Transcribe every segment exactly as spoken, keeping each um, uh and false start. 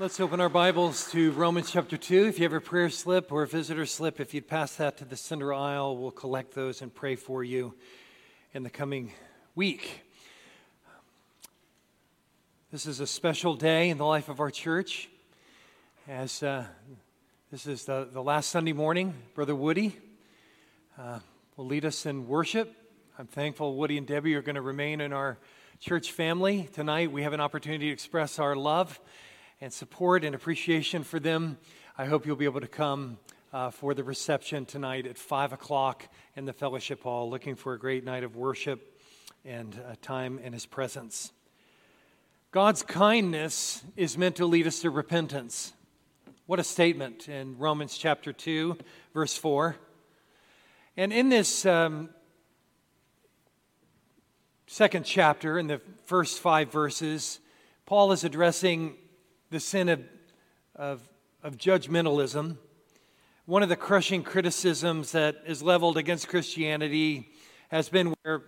Let's open our Bibles to Romans chapter two. If you have a prayer slip or a visitor slip, if you'd pass that to the center aisle, we'll collect those and pray for you in the coming week. This is a special day in the life of our church, as uh, this is the, the last Sunday morning. Brother Woody uh, will lead us in worship. I'm thankful Woody and Debbie are going to remain in our church family. Tonight we have an opportunity to express our love and support and appreciation for them. I hope you'll be able to come uh, for the reception tonight at five o'clock in the fellowship hall, looking for a great night of worship and uh, time in his presence. God's kindness is meant to lead us to repentance. What a statement in Romans chapter two, verse four. And in this um, second chapter, in the first five verses, Paul is addressing the sin of, of, of judgmentalism. One of the crushing criticisms that is leveled against Christianity has been where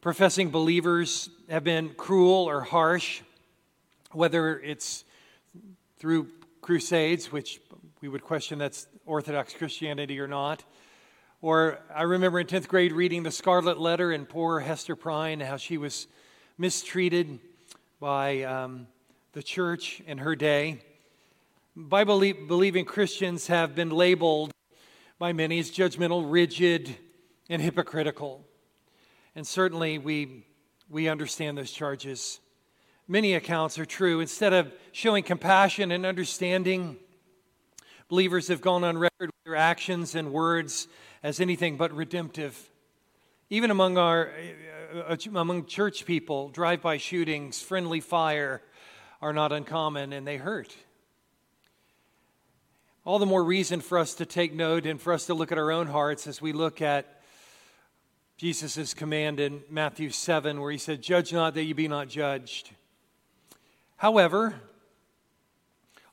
professing believers have been cruel or harsh, whether it's through crusades, which we would question that's Orthodox Christianity or not. Or I remember in tenth grade reading the Scarlet Letter and poor Hester Prynne, how she was mistreated by Um, the church in her day. Bible-believing Christians have been labeled by many as judgmental, rigid, and hypocritical. And certainly we, we understand those charges. Many accounts are true. Instead of showing compassion and understanding, believers have gone on record with their actions and words as anything but redemptive. Even among our among church people, drive-by shootings, friendly fire are not uncommon, and they hurt. All the more reason for us to take note and for us to look at our own hearts as we look at Jesus' command in Matthew seven, where he said, "Judge not that you be not judged." However,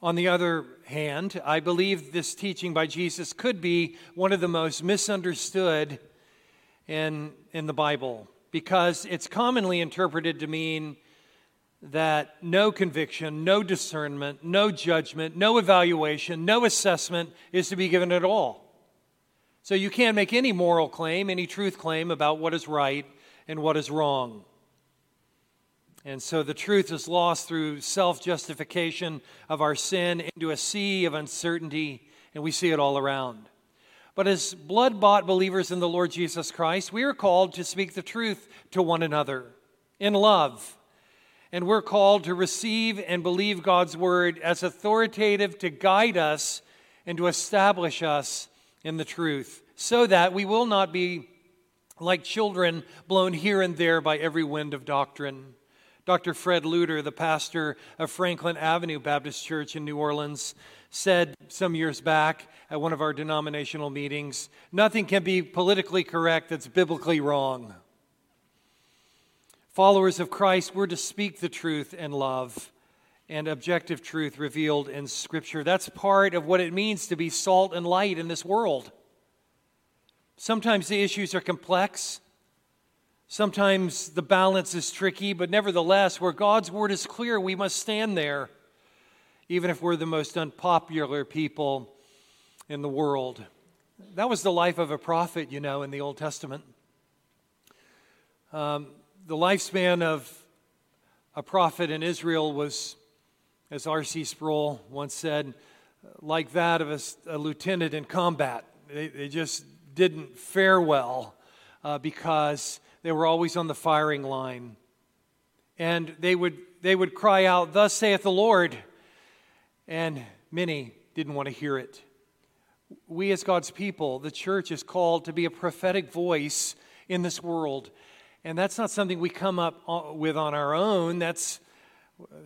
on the other hand, I believe this teaching by Jesus could be one of the most misunderstood in, in the Bible, because it's commonly interpreted to mean that no conviction, no discernment, no judgment, no evaluation, no assessment is to be given at all. So you can't make any moral claim, any truth claim about what is right and what is wrong. And so the truth is lost through self-justification of our sin into a sea of uncertainty, and we see it all around. But as blood-bought believers in the Lord Jesus Christ, we are called to speak the truth to one another in love. And we're called to receive and believe God's word as authoritative to guide us and to establish us in the truth, so that we will not be like children blown here and there by every wind of doctrine. Doctor Fred Luter, the pastor of Franklin Avenue Baptist Church in New Orleans, said some years back at one of our denominational meetings, "Nothing can be politically correct that's biblically wrong." Followers of Christ, we're to speak the truth in love and objective truth revealed in Scripture. That's part of what it means to be salt and light in this world. Sometimes the issues are complex. Sometimes the balance is tricky, but nevertheless, where God's word is clear, we must stand there, even if we're the most unpopular people in the world. That was the life of a prophet, you know, in the Old Testament. Um... The lifespan of a prophet in Israel was, as R C Sproul once said, like that of a, a lieutenant in combat. They, they just didn't fare well uh, because they were always on the firing line. And they would they would cry out, "Thus saith the Lord," and many didn't want to hear it. We as God's people, the church, is called to be a prophetic voice in this world. And that's not something we come up with on our own. That's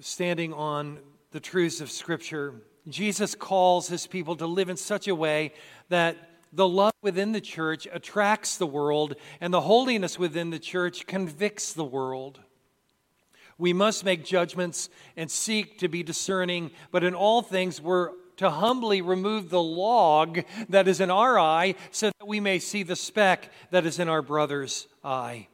standing on the truths of Scripture. Jesus calls his people to live in such a way that the love within the church attracts the world, and the holiness within the church convicts the world. We must make judgments and seek to be discerning, but in all things we're to humbly remove the log that is in our eye so that we may see the speck that is in our brother's eye.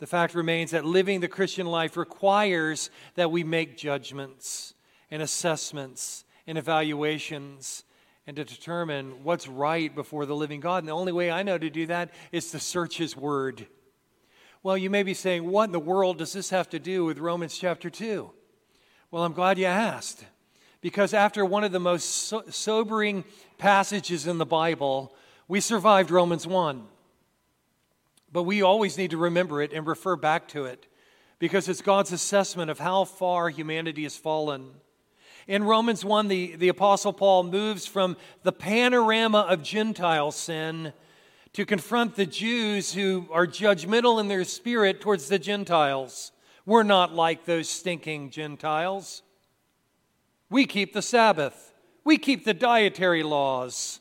The fact remains that living the Christian life requires that we make judgments and assessments and evaluations and to determine what's right before the living God. And the only way I know to do that is to search His Word. Well, you may be saying, what in the world does this have to do with Romans chapter two? Well, I'm glad you asked, because after one of the most so- sobering passages in the Bible, we survived Romans one. But we always need to remember it and refer back to it, because it's God's assessment of how far humanity has fallen. In Romans one, the, the Apostle Paul moves from the panorama of Gentile sin to confront the Jews who are judgmental in their spirit towards the Gentiles. We're not like those stinking Gentiles. We keep the Sabbath. We keep the dietary laws.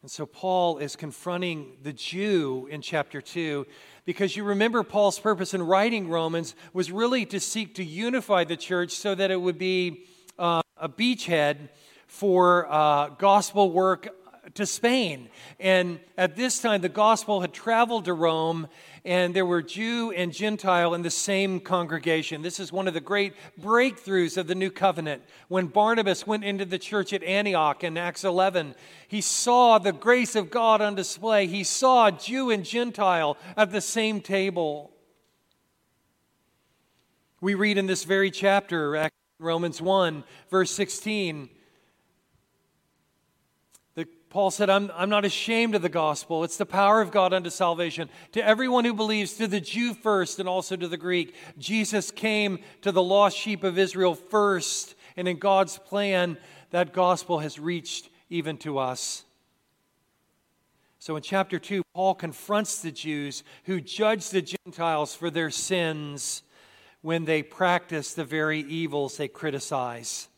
And so Paul is confronting the Jew in chapter two, because you remember Paul's purpose in writing Romans was really to seek to unify the church so that it would be uh, a beachhead for uh, gospel work to Spain. And at this time, the gospel had traveled to Rome, and there were Jew and Gentile in the same congregation. This is one of the great breakthroughs of the New Covenant. When Barnabas went into the church at Antioch in Acts eleven, he saw the grace of God on display. He saw Jew and Gentile at the same table. We read in this very chapter, Romans one, verse sixteen, Paul said, I'm, I'm not ashamed of the gospel. It's the power of God unto salvation to everyone who believes, to the Jew first and also to the Greek. Jesus came to the lost sheep of Israel first, and in God's plan, that gospel has reached even to us. So in chapter two, Paul confronts the Jews who judge the Gentiles for their sins when they practice the very evils they criticize.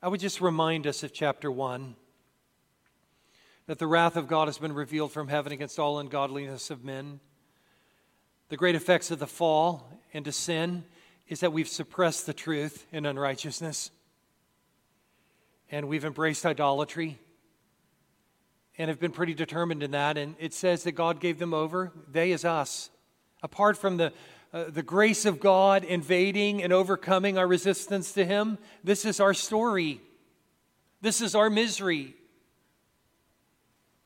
I would just remind us of chapter one, that the wrath of God has been revealed from heaven against all ungodliness of men. The great effects of the fall into sin is that we've suppressed the truth in unrighteousness, and we've embraced idolatry, and have been pretty determined in that. And it says that God gave them over, they is us, apart from the uh, the grace of God invading and overcoming our resistance to Him. This is our story. This is our misery.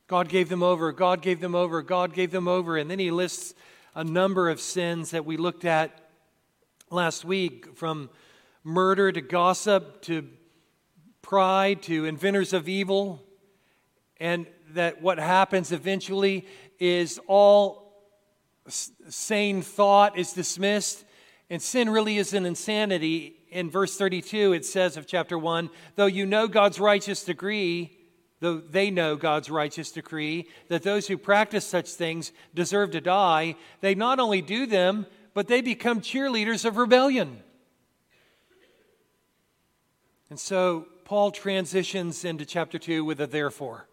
God gave them over, God gave them over, God gave them over. And then he lists a number of sins that we looked at last week, from murder to gossip to pride to inventors of evil. And that what happens eventually is all sane thought is dismissed. And sin really is an insanity. In verse thirty-two, it says of chapter one, though you know God's righteous decree, though they know God's righteous decree, that those who practice such things deserve to die, they not only do them, but they become cheerleaders of rebellion. And so Paul transitions into chapter two with a therefore.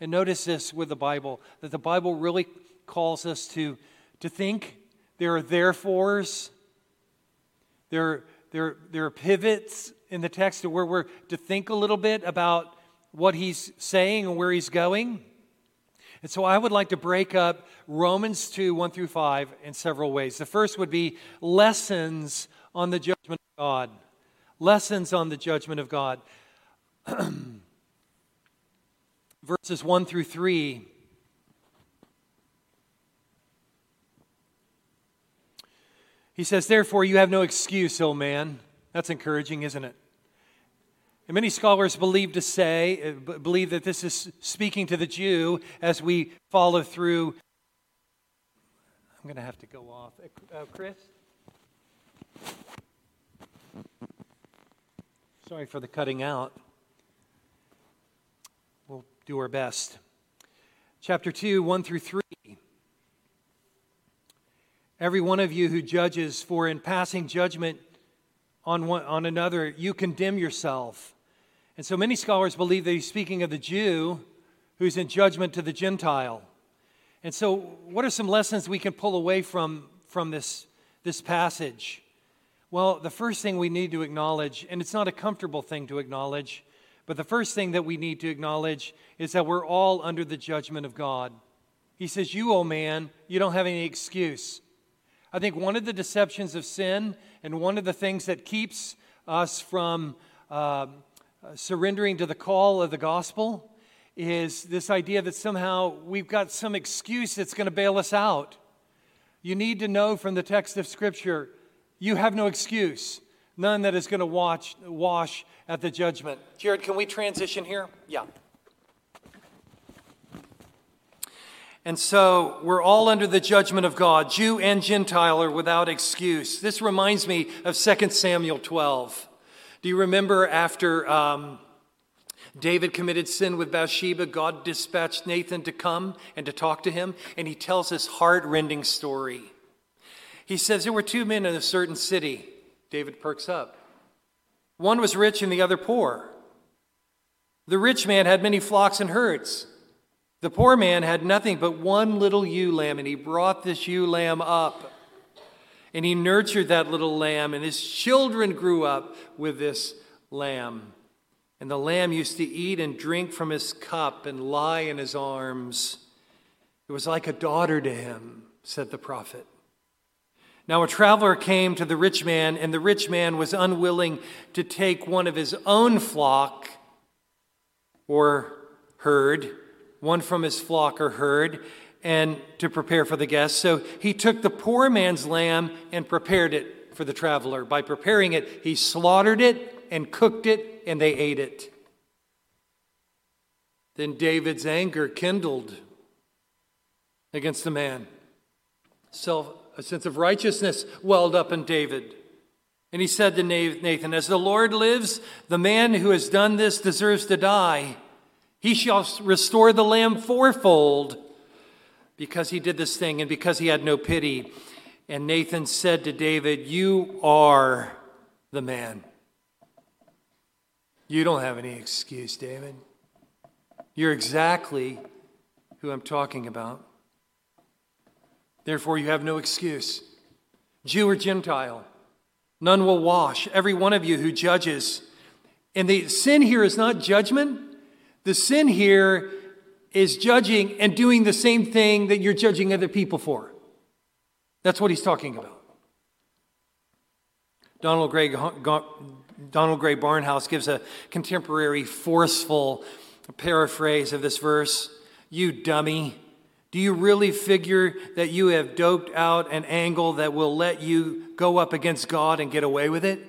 And notice this with the Bible, that the Bible really calls us to, to think. There are therefores. There, there, there are pivots in the text where we're to think a little bit about what he's saying and where he's going. And so I would like to break up Romans two, one through five in several ways. The first would be lessons on the judgment of God. Lessons on the judgment of God. Verses one through three. He says, therefore you have no excuse, O man. That's encouraging, isn't it? And many scholars believe to say, believe that this is speaking to the Jew as we follow through. I'm going to have to go off. Uh, Chris? Sorry for the cutting out. We'll do our best. Chapter two, one through three. Every one of you who judges, for in passing judgment on one, on another, you condemn yourself. And so many scholars believe that he's speaking of the Jew who's in judgment to the Gentile. And so what are some lessons we can pull away from, from this, this passage? Well, the first thing we need to acknowledge, and it's not a comfortable thing to acknowledge, but the first thing that we need to acknowledge is that we're all under the judgment of God. He says, you, O man, you don't have any excuse. I think one of the deceptions of sin and one of the things that keeps us from uh, surrendering to the call of the gospel is this idea that somehow we've got some excuse that's going to bail us out. You need to know from the text of Scripture, you have no excuse, none that is going to watch, wash at the judgment. Jared, can we transition here? Yeah. And so we're all under the judgment of God. Jew and Gentile are without excuse. This reminds me of Second Samuel twelve. Do you remember after um, David committed sin with Bathsheba, God dispatched Nathan to come and to talk to him? And he tells this heart-rending story. He says, there were two men in a certain city. David perks up. One was rich and the other poor. The rich man had many flocks and herds. The poor man had nothing but one little ewe lamb, and he brought this ewe lamb up, and he nurtured that little lamb, and his children grew up with this lamb. And the lamb used to eat and drink from his cup and lie in his arms. It was like a daughter to him, said the prophet. Now a traveler came to the rich man, and the rich man was unwilling to take one of his own flock or herd, one from his flock or herd, and to prepare for the guest. So he took the poor man's lamb and prepared it for the traveler. By preparing it, he slaughtered it and cooked it, and they ate it. Then David's anger kindled against the man. So a sense of righteousness welled up in David. And he said to Nathan, as the Lord lives, the man who has done this deserves to die. He shall restore the lamb fourfold because he did this thing and because he had no pity. And Nathan said to David, you are the man. You don't have any excuse, David. You're exactly who I'm talking about. Therefore, you have no excuse. Jew or Gentile, none will wash. Every one of you who judges. And the sin here is not judgment. The sin here is judging and doing the same thing that you're judging other people for. That's what he's talking about. Donald Gray, Donald Gray Barnhouse gives a contemporary, forceful paraphrase of this verse. You dummy, do you really figure that you have doped out an angle that will let you go up against God and get away with it?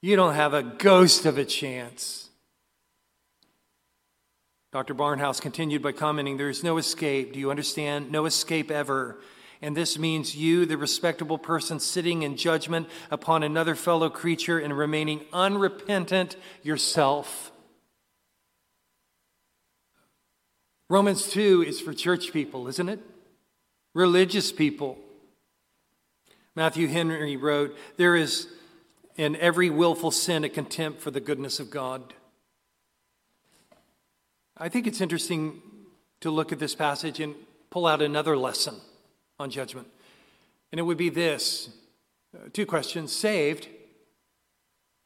You don't have a ghost of a chance. Doctor Barnhouse continued by commenting, there is no escape. Do you understand? No escape ever. And this means you, the respectable person sitting in judgment upon another fellow creature and remaining unrepentant yourself. Romans two is for church people, isn't it? Religious people. Matthew Henry wrote, there is in every willful sin a contempt for the goodness of God. I think it's interesting to look at this passage and pull out another lesson on judgment. And it would be this. Two questions. Saved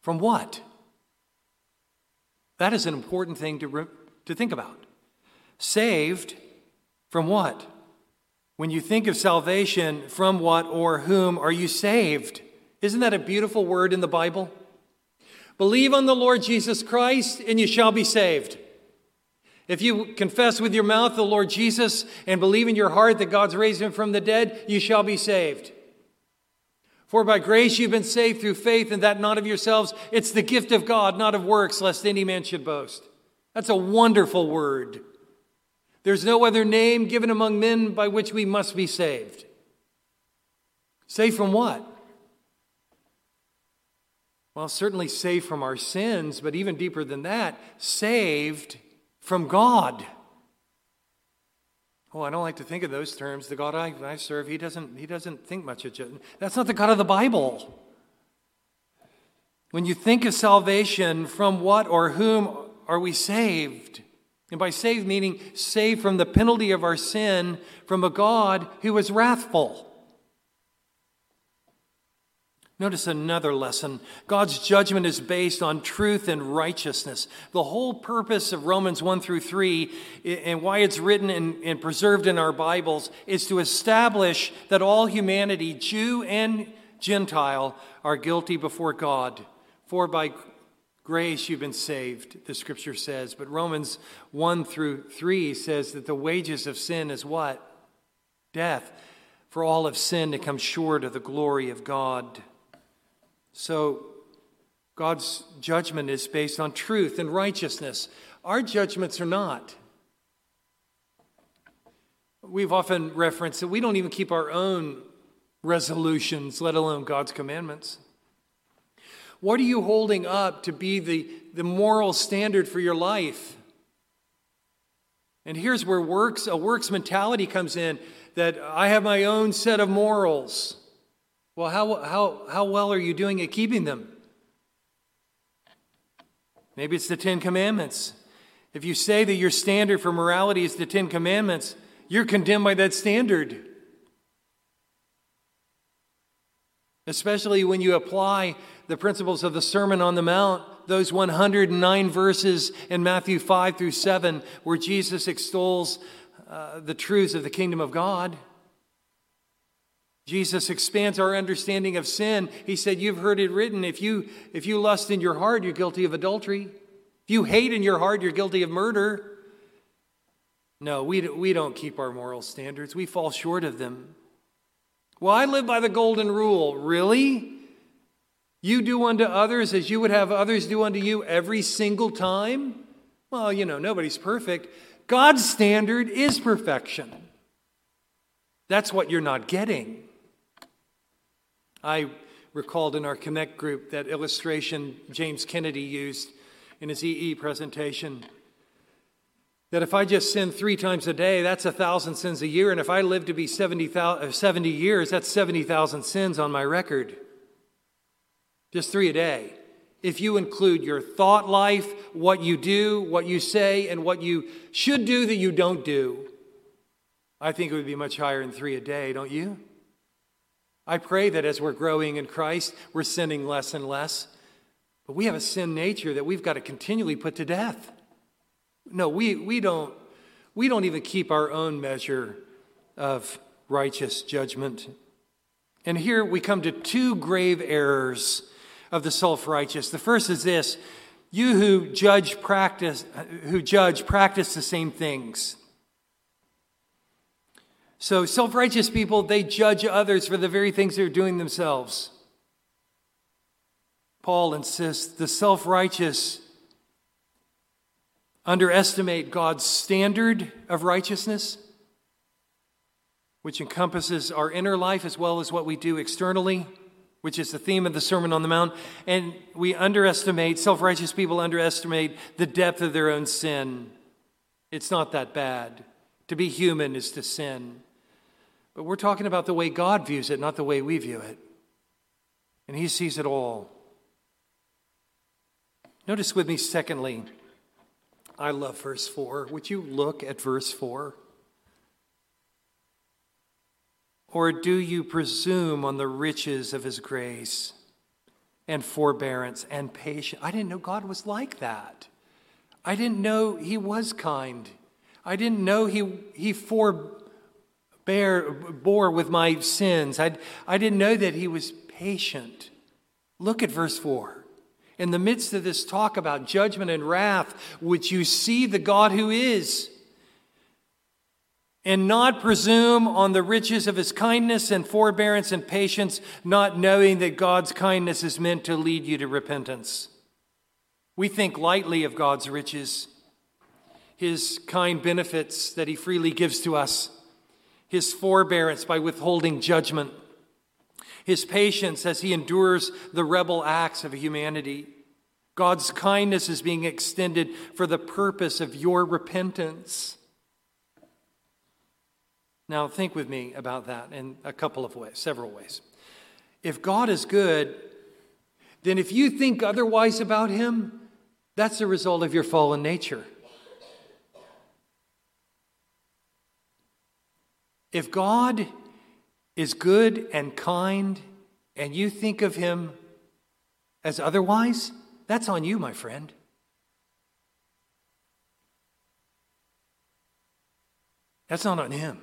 from what? That is an important thing to re- to think about. Saved from what? When you think of salvation, from what or whom are you saved? Isn't that a beautiful word in the Bible? Believe on the Lord Jesus Christ and you shall be saved. If you confess with your mouth the Lord Jesus and believe in your heart that God's raised him from the dead, you shall be saved. For by grace you've been saved through faith, and that not of yourselves. It's the gift of God, not of works, lest any man should boast. That's a wonderful word. There's no other name given among men by which we must be saved. Saved from what? Well, certainly saved from our sins, but even deeper than that, saved from God. Oh, I don't like to think of those terms. The God I, I serve, he doesn't, he doesn't think much of judgment. That's not the God of the Bible. When you think of salvation, from what or whom are we saved? And by saved, meaning saved from the penalty of our sin, from a God who is wrathful. Notice another lesson. God's judgment is based on truth and righteousness. The whole purpose of Romans one through three and why it's written and, and preserved in our Bibles is to establish that all humanity, Jew and Gentile, are guilty before God. For by grace you've been saved, the scripture says. But Romans one through three says that the wages of sin is what? Death. For all have sinned and come short of the glory of God. So God's judgment is based on truth and righteousness. Our judgments are not. We've often referenced that we don't even keep our own resolutions, let alone God's commandments. What are you holding up to be the, the moral standard for your life? And here's where works, a works mentality comes in, that I have my own set of morals. Well, how how how well are you doing at keeping them? Maybe it's the Ten Commandments. If you say that your standard for morality is the Ten Commandments, you're condemned by that standard. Especially when you apply the principles of the Sermon on the Mount, those one hundred nine verses in Matthew five through seven, where Jesus extols uh, the truths of the kingdom of God. Jesus expands our understanding of sin. He said, you've heard it written, if you if you lust in your heart, you're guilty of adultery. If you hate in your heart, you're guilty of murder. No, we, we don't keep our moral standards. We fall short of them. Well, I live by the golden rule. Really? You do unto others as you would have others do unto you every single time? Well, you know, nobody's perfect. God's standard is perfection. That's what you're not getting. I recalled in our Connect group that illustration James Kennedy used in his E E presentation, that if I just sin three times a day, that's one thousand sins a year, and if I live to be seventy, seventy years, that's seventy thousand sins on my record. Just three a day. If you include your thought life, what you do, what you say, and what you should do that you don't do, I think it would be much higher than three a day, don't you? I pray that as we're growing in Christ, we're sinning less and less. But we have a sin nature that we've got to continually put to death. No, we we don't we don't even keep our own measure of righteous judgment. And here we come to two grave errors of the self-righteous. The first is this: you who judge practice who judge practice the same things. So self-righteous people, they judge others for the very things they're doing themselves. Paul insists the self-righteous underestimate God's standard of righteousness, which encompasses our inner life as well as what we do externally, which is the theme of the Sermon on the Mount. And we underestimate, self-righteous people underestimate the depth of their own sin. It's not that bad. To be human is to sin. But we're talking about the way God views it, not the way we view it. And he sees it all. Notice with me, secondly, I love verse four. Would you look at verse four? Or do you presume on the riches of his grace and forbearance and patience? I didn't know God was like that. I didn't know he was kind. I didn't know he he forbear bore with my sins. I, I didn't know that he was patient. Look at verse four. In the midst of this talk about judgment and wrath, would you see the God who is, and not presume on the riches of his kindness and forbearance and patience, not knowing that God's kindness is meant to lead you to repentance? We think lightly of God's riches, his kind benefits that he freely gives to us, his forbearance by withholding judgment, his patience as he endures the rebel acts of humanity. God's kindness is being extended for the purpose of your repentance. Now think with me about that in a couple of ways, several ways. If God is good, then if you think otherwise about him, that's the result of your fallen nature. If God is good and kind and you think of him as otherwise, that's on you, my friend. That's not on him.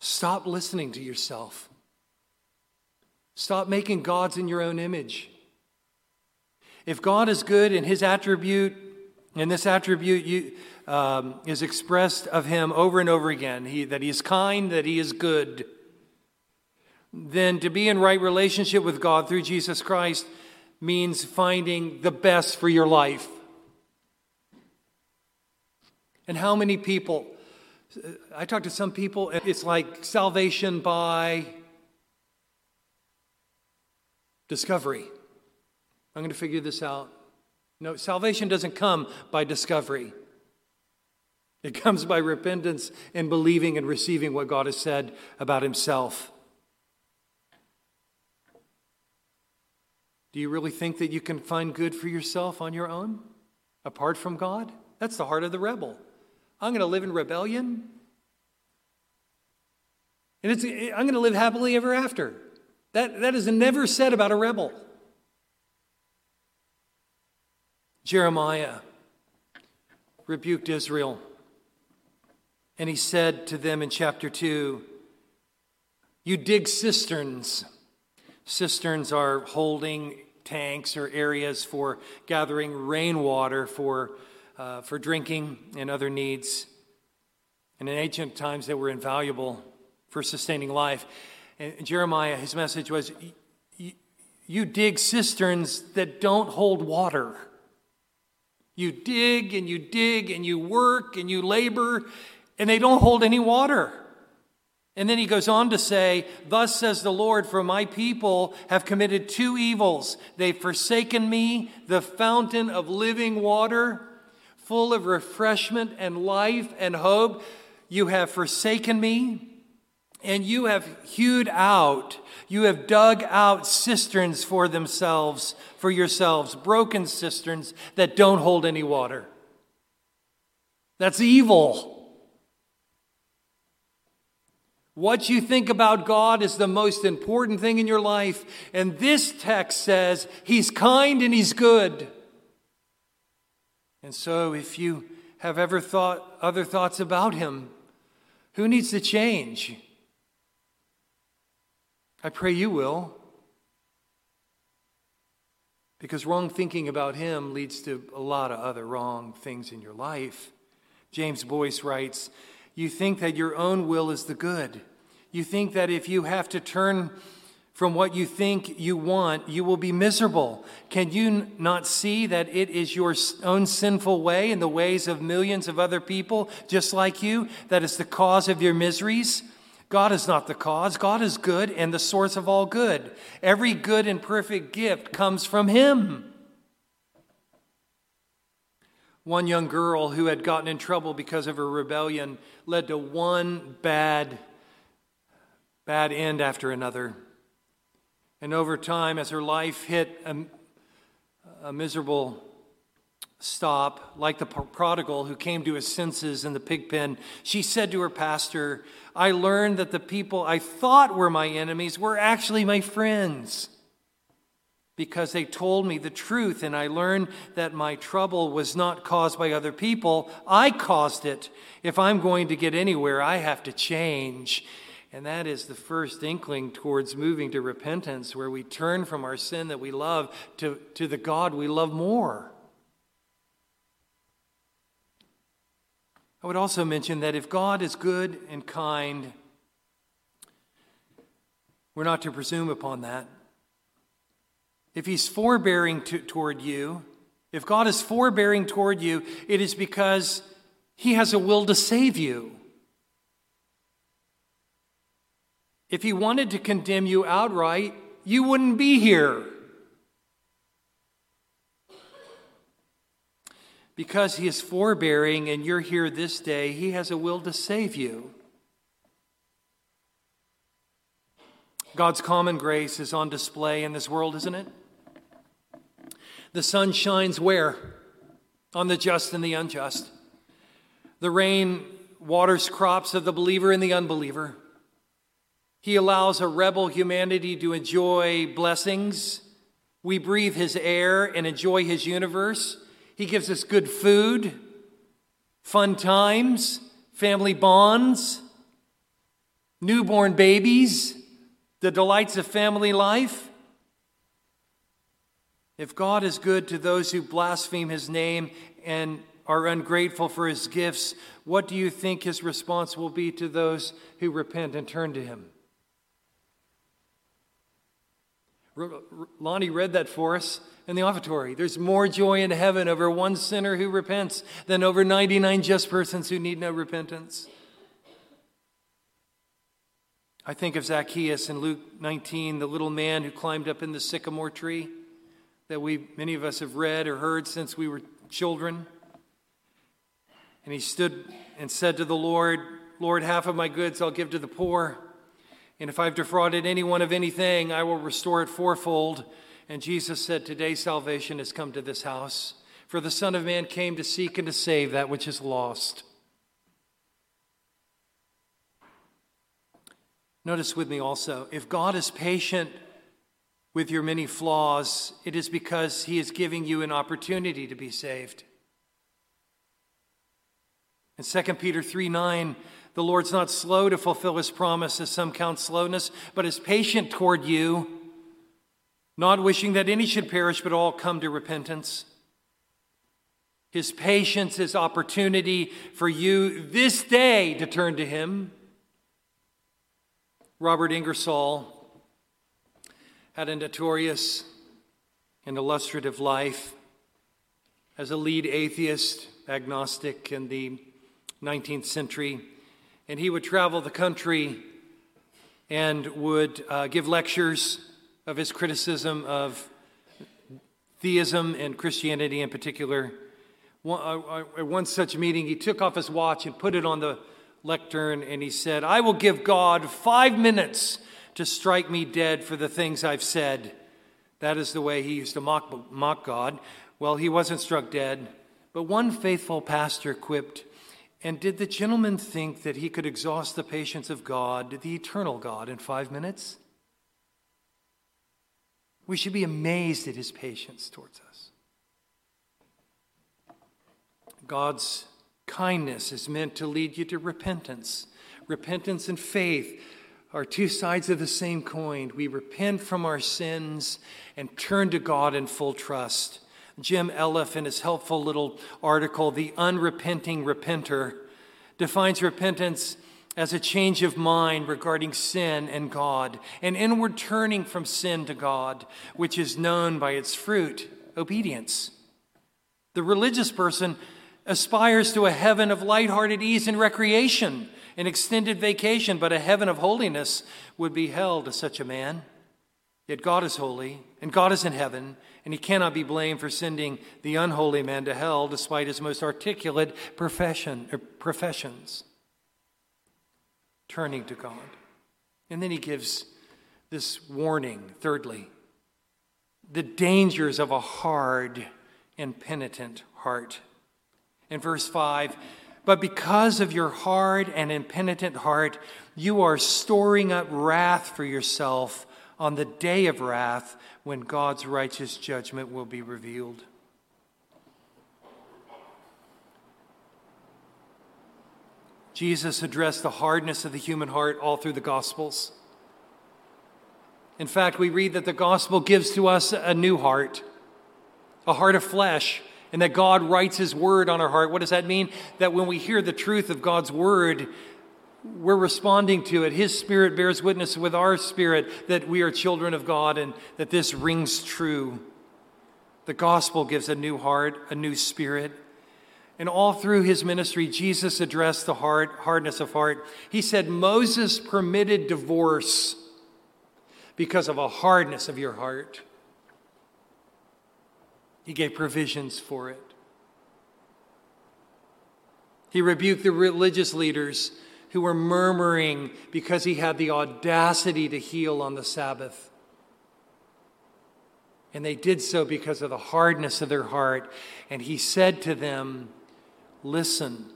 Stop listening to yourself. Stop making gods in your own image. If God is good and his attribute, and this attribute you, um, is expressed of him over and over again, he, that he is kind, that he is good, then to be in right relationship with God through Jesus Christ means finding the best for your life. And how many people, I talk to some people, and it's like salvation by discovery. I'm going to figure this out. No, salvation doesn't come by discovery. It comes by repentance and believing and receiving what God has said about himself. Do you really think that you can find good for yourself on your own, apart from God? That's the heart of the rebel. I'm going to live in rebellion. And it's, I'm going to live happily ever after. That, that is never said about a rebel. Jeremiah rebuked Israel. And he said to them in chapter two, you dig cisterns. Cisterns are holding tanks or areas for gathering rainwater for Uh, for drinking and other needs. And in ancient times, they were invaluable for sustaining life. And Jeremiah, his message was, you dig cisterns that don't hold water. You dig and you dig and you work and you labor, and they don't hold any water. And then he goes on to say, thus says the Lord, for my people have committed two evils. They've forsaken me, the fountain of living water, full of refreshment and life and hope. You have forsaken me, and you have hewed out, you have dug out cisterns for themselves, for yourselves, broken cisterns that don't hold any water. That's evil. What you think about God is the most important thing in your life. And this text says he's kind and he's good. And so if you have ever thought other thoughts about him, who needs to change? I pray you will. Because wrong thinking about him leads to a lot of other wrong things in your life. James Boyce writes, you think that your own will is the good. You think that if you have to turn from what you think you want, you will be miserable. Can you n- not see that it is your own sinful way and the ways of millions of other people just like you that is the cause of your miseries? God is not the cause. God is good and the source of all good. Every good and perfect gift comes from him. One young girl who had gotten in trouble because of her rebellion led to one bad, bad end after another. And over time, as her life hit a, a miserable stop, like the prodigal who came to his senses in the pig pen, she said to her pastor, I learned that the people I thought were my enemies were actually my friends, because they told me the truth, and I learned that my trouble was not caused by other people. I caused it. If I'm going to get anywhere, I have to change. And that is the first inkling towards moving to repentance, where we turn from our sin that we love to, to the God we love more. I would also mention that if God is good and kind, we're not to presume upon that. If he's forbearing to, toward you, if God is forbearing toward you, it is because he has a will to save you. If he wanted to condemn you outright, you wouldn't be here. Because he is forbearing and you're here this day, he has a will to save you. God's common grace is on display in this world, isn't it? The sun shines where? On the just and the unjust. The rain waters crops of the believer and the unbeliever. He allows a rebel humanity to enjoy blessings. We breathe his air and enjoy his universe. He gives us good food, fun times, family bonds, newborn babies, the delights of family life. If God is good to those who blaspheme his name and are ungrateful for his gifts, what do you think his response will be to those who repent and turn to him? Lonnie read that for us in the offertory. There's more joy in heaven over one sinner who repents than over ninety-nine just persons who need no repentance. I think of Zacchaeus in Luke nineteen, the little man who climbed up in the sycamore tree that we many of us have read or heard since we were children. And he stood and said to the Lord, "Lord, half of my goods I'll give to the poor. And if I've defrauded anyone of anything, I will restore it fourfold." And Jesus said, "Today salvation has come to this house, for the Son of Man came to seek and to save that which is lost." Notice with me also, if God is patient with your many flaws, it is because he is giving you an opportunity to be saved. In Second Peter three nine, the Lord's not slow to fulfill his promise, as some count slowness, but is patient toward you, not wishing that any should perish, but all come to repentance. His patience is opportunity for you this day to turn to him. Robert Ingersoll had a notorious and illustrative life as a lead atheist, agnostic in the nineteenth century. And he would travel the country and would uh, give lectures of his criticism of theism and Christianity in particular. One, uh, at one such meeting, he took off his watch and put it on the lectern, and he said, "I will give God five minutes to strike me dead for the things I've said." That is the way he used to mock, mock God. Well, he wasn't struck dead, but one faithful pastor quipped, "And did the gentleman think that he could exhaust the patience of God, the eternal God, in five minutes?" We should be amazed at his patience towards us. God's kindness is meant to lead you to repentance. Repentance and faith are two sides of the same coin. We repent from our sins and turn to God in full trust. Jim Elliff, in his helpful little article, "The Unrepenting Repenter," defines repentance as a change of mind regarding sin and God, an inward turning from sin to God, which is known by its fruit, obedience. The religious person aspires to a heaven of lighthearted ease and recreation, an extended vacation, but a heaven of holiness would be hell to such a man. Yet God is holy, and God is in heaven, and he cannot be blamed for sending the unholy man to hell despite his most articulate profession, er, professions. Turning to God. And then he gives this warning, thirdly, the dangers of a hard and penitent heart. In verse five, "But because of your hard and impenitent heart, you are storing up wrath for yourself on the day of wrath when God's righteous judgment will be revealed." Jesus addressed the hardness of the human heart all through the Gospels. In fact, we read that the Gospel gives to us a new heart, a heart of flesh, and that God writes his word on our heart. What does that mean? That when we hear the truth of God's word, we're responding to it. His spirit bears witness with our spirit that we are children of God and that this rings true. The gospel gives a new heart, a new spirit. And all through his ministry, Jesus addressed the heart, hardness of heart. He said, "Moses permitted divorce because of a hardness of your heart." He gave provisions for it. He rebuked the religious leaders who were murmuring because he had the audacity to heal on the Sabbath. And they did so because of the hardness of their heart. And he said to them, "Listen,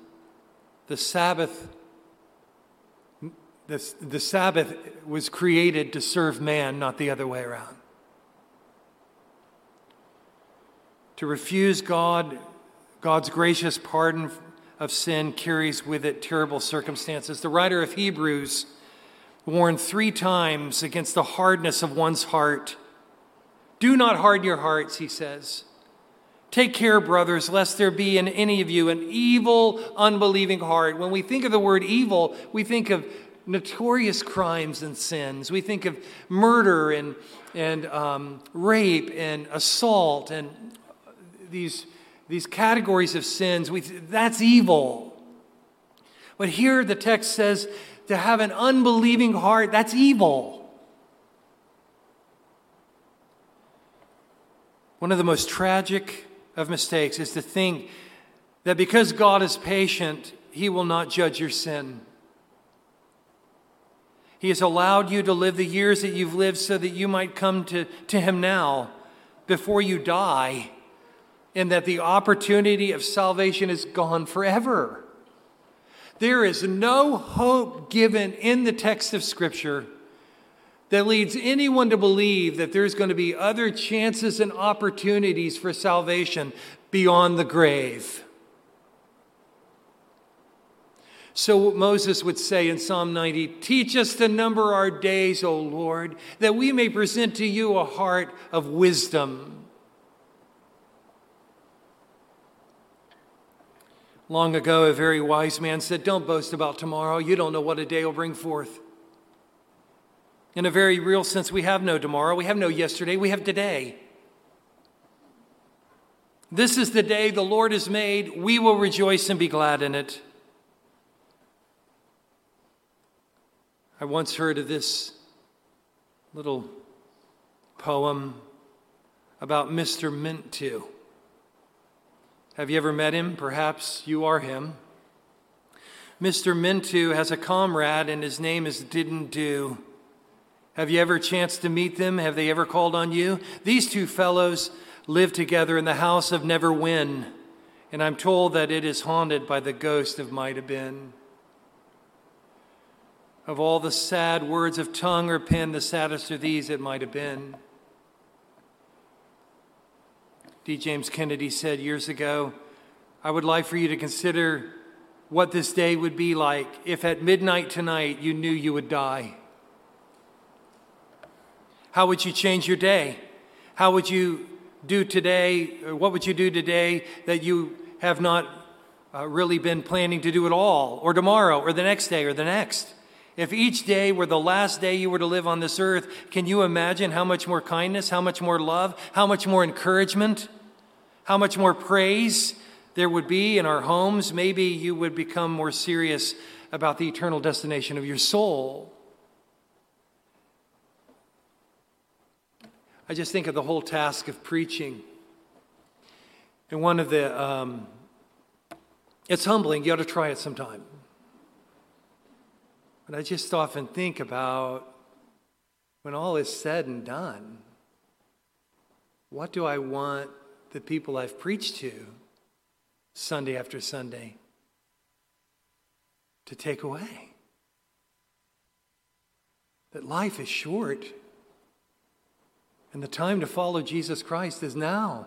the Sabbath, The, the Sabbath was created to serve man, not the other way around. To refuse God, God's gracious pardon of sin carries with it terrible circumstances. The writer of Hebrews warned three times against the hardness of one's heart. Do not harden your hearts, he says. Take care, brothers, lest there be in any of you an evil, unbelieving heart. When we think of the word evil, we think of notorious crimes and sins. We think of murder and and um, rape and assault and these these categories of sins. We that's evil. But here the text says to have an unbelieving heart, that's evil. One of the most tragic of mistakes is to think that because God is patient, He will not judge your sin. He has allowed you to live the years that you've lived so that you might come to, to Him now before you die, and that the opportunity of salvation is gone forever. There is no hope given in the text of Scripture that leads anyone to believe that there's going to be other chances and opportunities for salvation beyond the grave. So Moses would say in Psalm ninety, teach us to number our days, O Lord, that we may present to you a heart of wisdom. Long ago, a very wise man said, don't boast about tomorrow. You don't know what a day will bring forth. In a very real sense, we have no tomorrow, we have no yesterday, we have today. This is the day the Lord has made. We will rejoice and be glad in it. I once heard of this little poem about Mister Mintu. Have you ever met him? Perhaps you are him. Mister Mintu has a comrade and his name is Didn't Do. Have you ever chanced to meet them? Have they ever called on you? These two fellows live together in the house of Never Win, and I'm told that it is haunted by the ghost of Might Have Been. Of all the sad words of tongue or pen, the saddest are these, it might have been. D. James Kennedy said years ago, I would like for you to consider what this day would be like if at midnight tonight you knew you would die. How would you change your day? How would you do today? Or what would you do today that you have not uh, really been planning to do at all, or tomorrow, or the next day, or the next? If each day were the last day you were to live on this earth, can you imagine how much more kindness, how much more love, how much more encouragement, how much more praise there would be in our homes? Maybe you would become more serious about the eternal destination of your soul. I just think of the whole task of preaching. And one of the, um, it's humbling, you ought to try it sometime. But I just often think about when all is said and done, what do I want the people I've preached to Sunday after Sunday to take away? That life is short. And the time to follow Jesus Christ is now,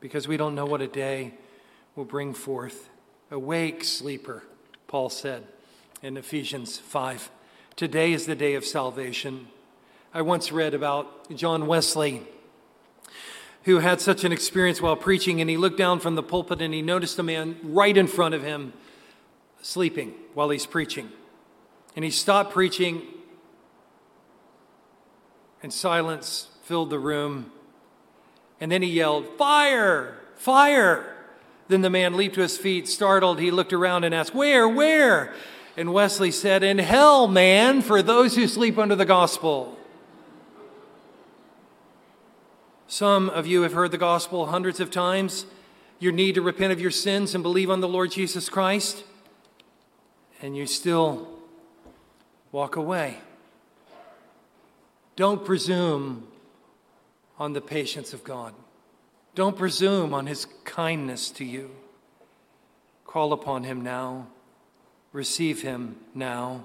because we don't know what a day will bring forth. Awake, sleeper, Paul said in Ephesians five. Today is the day of salvation. I once read about John Wesley, who had such an experience while preaching, and he looked down from the pulpit and he noticed a man right in front of him sleeping while he's preaching. And he stopped preaching, and silence filled the room. And then he yelled, fire, fire. Then the man leaped to his feet. Startled, he looked around and asked, where, where? And Wesley said, in hell, man, for those who sleep under the gospel. Some of you have heard the gospel hundreds of times. Your need to repent of your sins and believe on the Lord Jesus Christ. And you still walk away. Don't presume on the patience of God. Don't presume on His kindness to you. Call upon Him now. receive him now.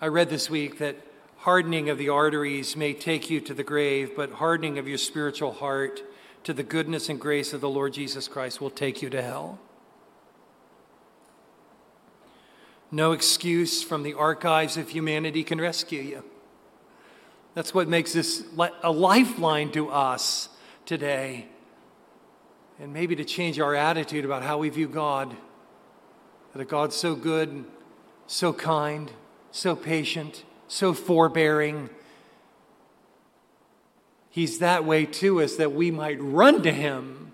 I read this week that hardening of the arteries may take you to the grave, but hardening of your spiritual heart to the goodness and grace of the Lord Jesus Christ will take you to hell. No excuse from the archives of humanity can rescue you. That's what makes this a lifeline to us today. And maybe to change our attitude about how we view God. That a God so good, so kind, so patient, so forbearing. He's that way to us that we might run to him.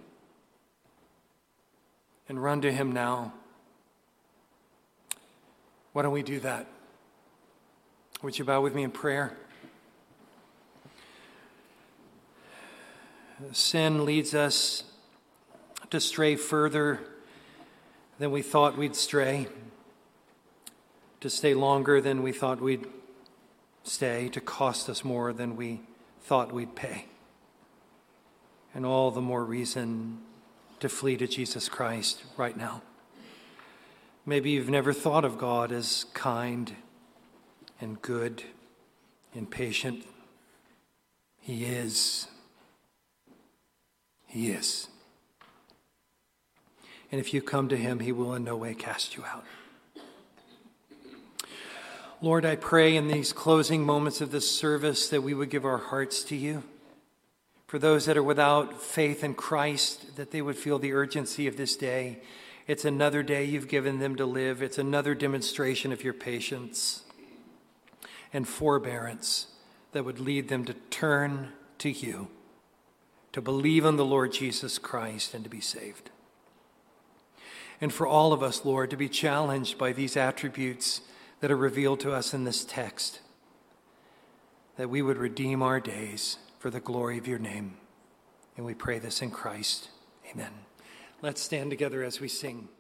And run to him now. Why don't we do that? Would you bow with me in prayer? Sin leads us to stray further than we thought we'd stray, to stay longer than we thought we'd stay, to cost us more than we thought we'd pay. And all the more reason to flee to Jesus Christ right now. Maybe you've never thought of God as kind and good and patient. He is. He is. And if you come to him, he will in no way cast you out. Lord, I pray in these closing moments of this service that we would give our hearts to you. For those that are without faith in Christ, that they would feel the urgency of this day. It's another day you've given them to live. It's another demonstration of your patience and forbearance that would lead them to turn to you, to believe on the Lord Jesus Christ and to be saved. And for all of us, Lord, to be challenged by these attributes that are revealed to us in this text, that we would redeem our days for the glory of your name. And we pray this in Christ. Amen. Let's stand together as we sing.